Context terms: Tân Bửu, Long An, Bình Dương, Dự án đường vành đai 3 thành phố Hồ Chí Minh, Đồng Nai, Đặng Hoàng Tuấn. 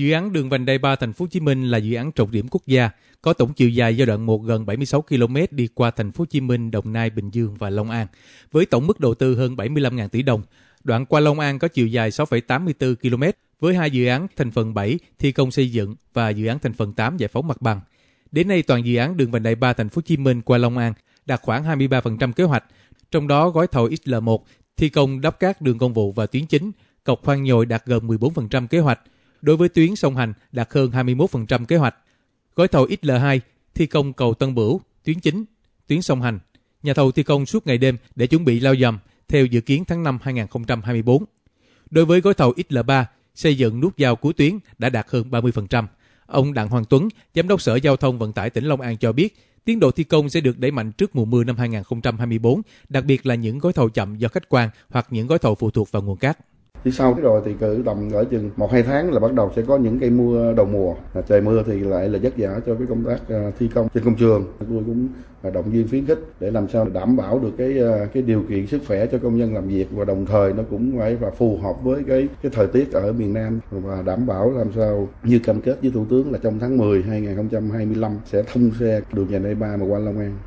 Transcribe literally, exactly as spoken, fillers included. Dự án đường vành đai ba thành phố Hồ Chí Minh là dự án trọng điểm quốc gia, có tổng chiều dài giai đoạn một gần bảy mươi sáu ki lô mét đi qua thành phố Hồ Chí Minh, Đồng Nai, Bình Dương và Long An, với tổng mức đầu tư hơn bảy mươi lăm nghìn tỷ đồng. Đoạn qua Long An có chiều dài sáu phẩy tám mươi tư ki lô mét, với hai dự án thành phần bảy thi công xây dựng và dự án thành phần tám giải phóng mặt bằng. Đến nay toàn dự án đường vành đai ba thành phố Hồ Chí Minh qua Long An đạt khoảng hai mươi ba phần trăm kế hoạch, trong đó gói thầu X L một thi công đắp cát đường công vụ và tuyến chính, cọc khoan nhồi đạt gần mười bốn phần trăm kế hoạch. Đối với tuyến song hành đạt hơn hai mươi mốt phần trăm kế hoạch. Gói thầu X L hai thi công cầu Tân Bửu, tuyến chính, tuyến song hành. Nhà thầu thi công suốt ngày đêm để chuẩn bị lao dầm theo dự kiến tháng năm hai nghìn không trăm hai mươi tư. Đối với gói thầu X L ba, xây dựng nút giao cuối tuyến đã đạt hơn ba mươi phần trăm. Ông Đặng Hoàng Tuấn, Giám đốc Sở Giao thông Vận tải tỉnh Long An cho biết, tiến độ thi công sẽ được đẩy mạnh trước mùa mưa năm hai nghìn không trăm hai mươi tư, đặc biệt là những gói thầu chậm do khách quan hoặc những gói thầu phụ thuộc vào nguồn cát. Thì sau cái rồi thì cử tầm ở chừng một hai tháng là bắt đầu sẽ có những cây mưa đầu mùa. Trời mưa thì lại là vất vả cho cái công tác thi công trên công trường. Tôi cũng động viên khuyến khích để làm sao đảm bảo được cái cái điều kiện sức khỏe cho công nhân làm việc, và đồng thời nó cũng phải và phù hợp với cái cái thời tiết ở miền Nam, và đảm bảo làm sao như cam kết với Thủ tướng là trong tháng mười hai nghìn không trăm hai mươi lăm sẽ thông xe đường vành đai ba mà qua Long An.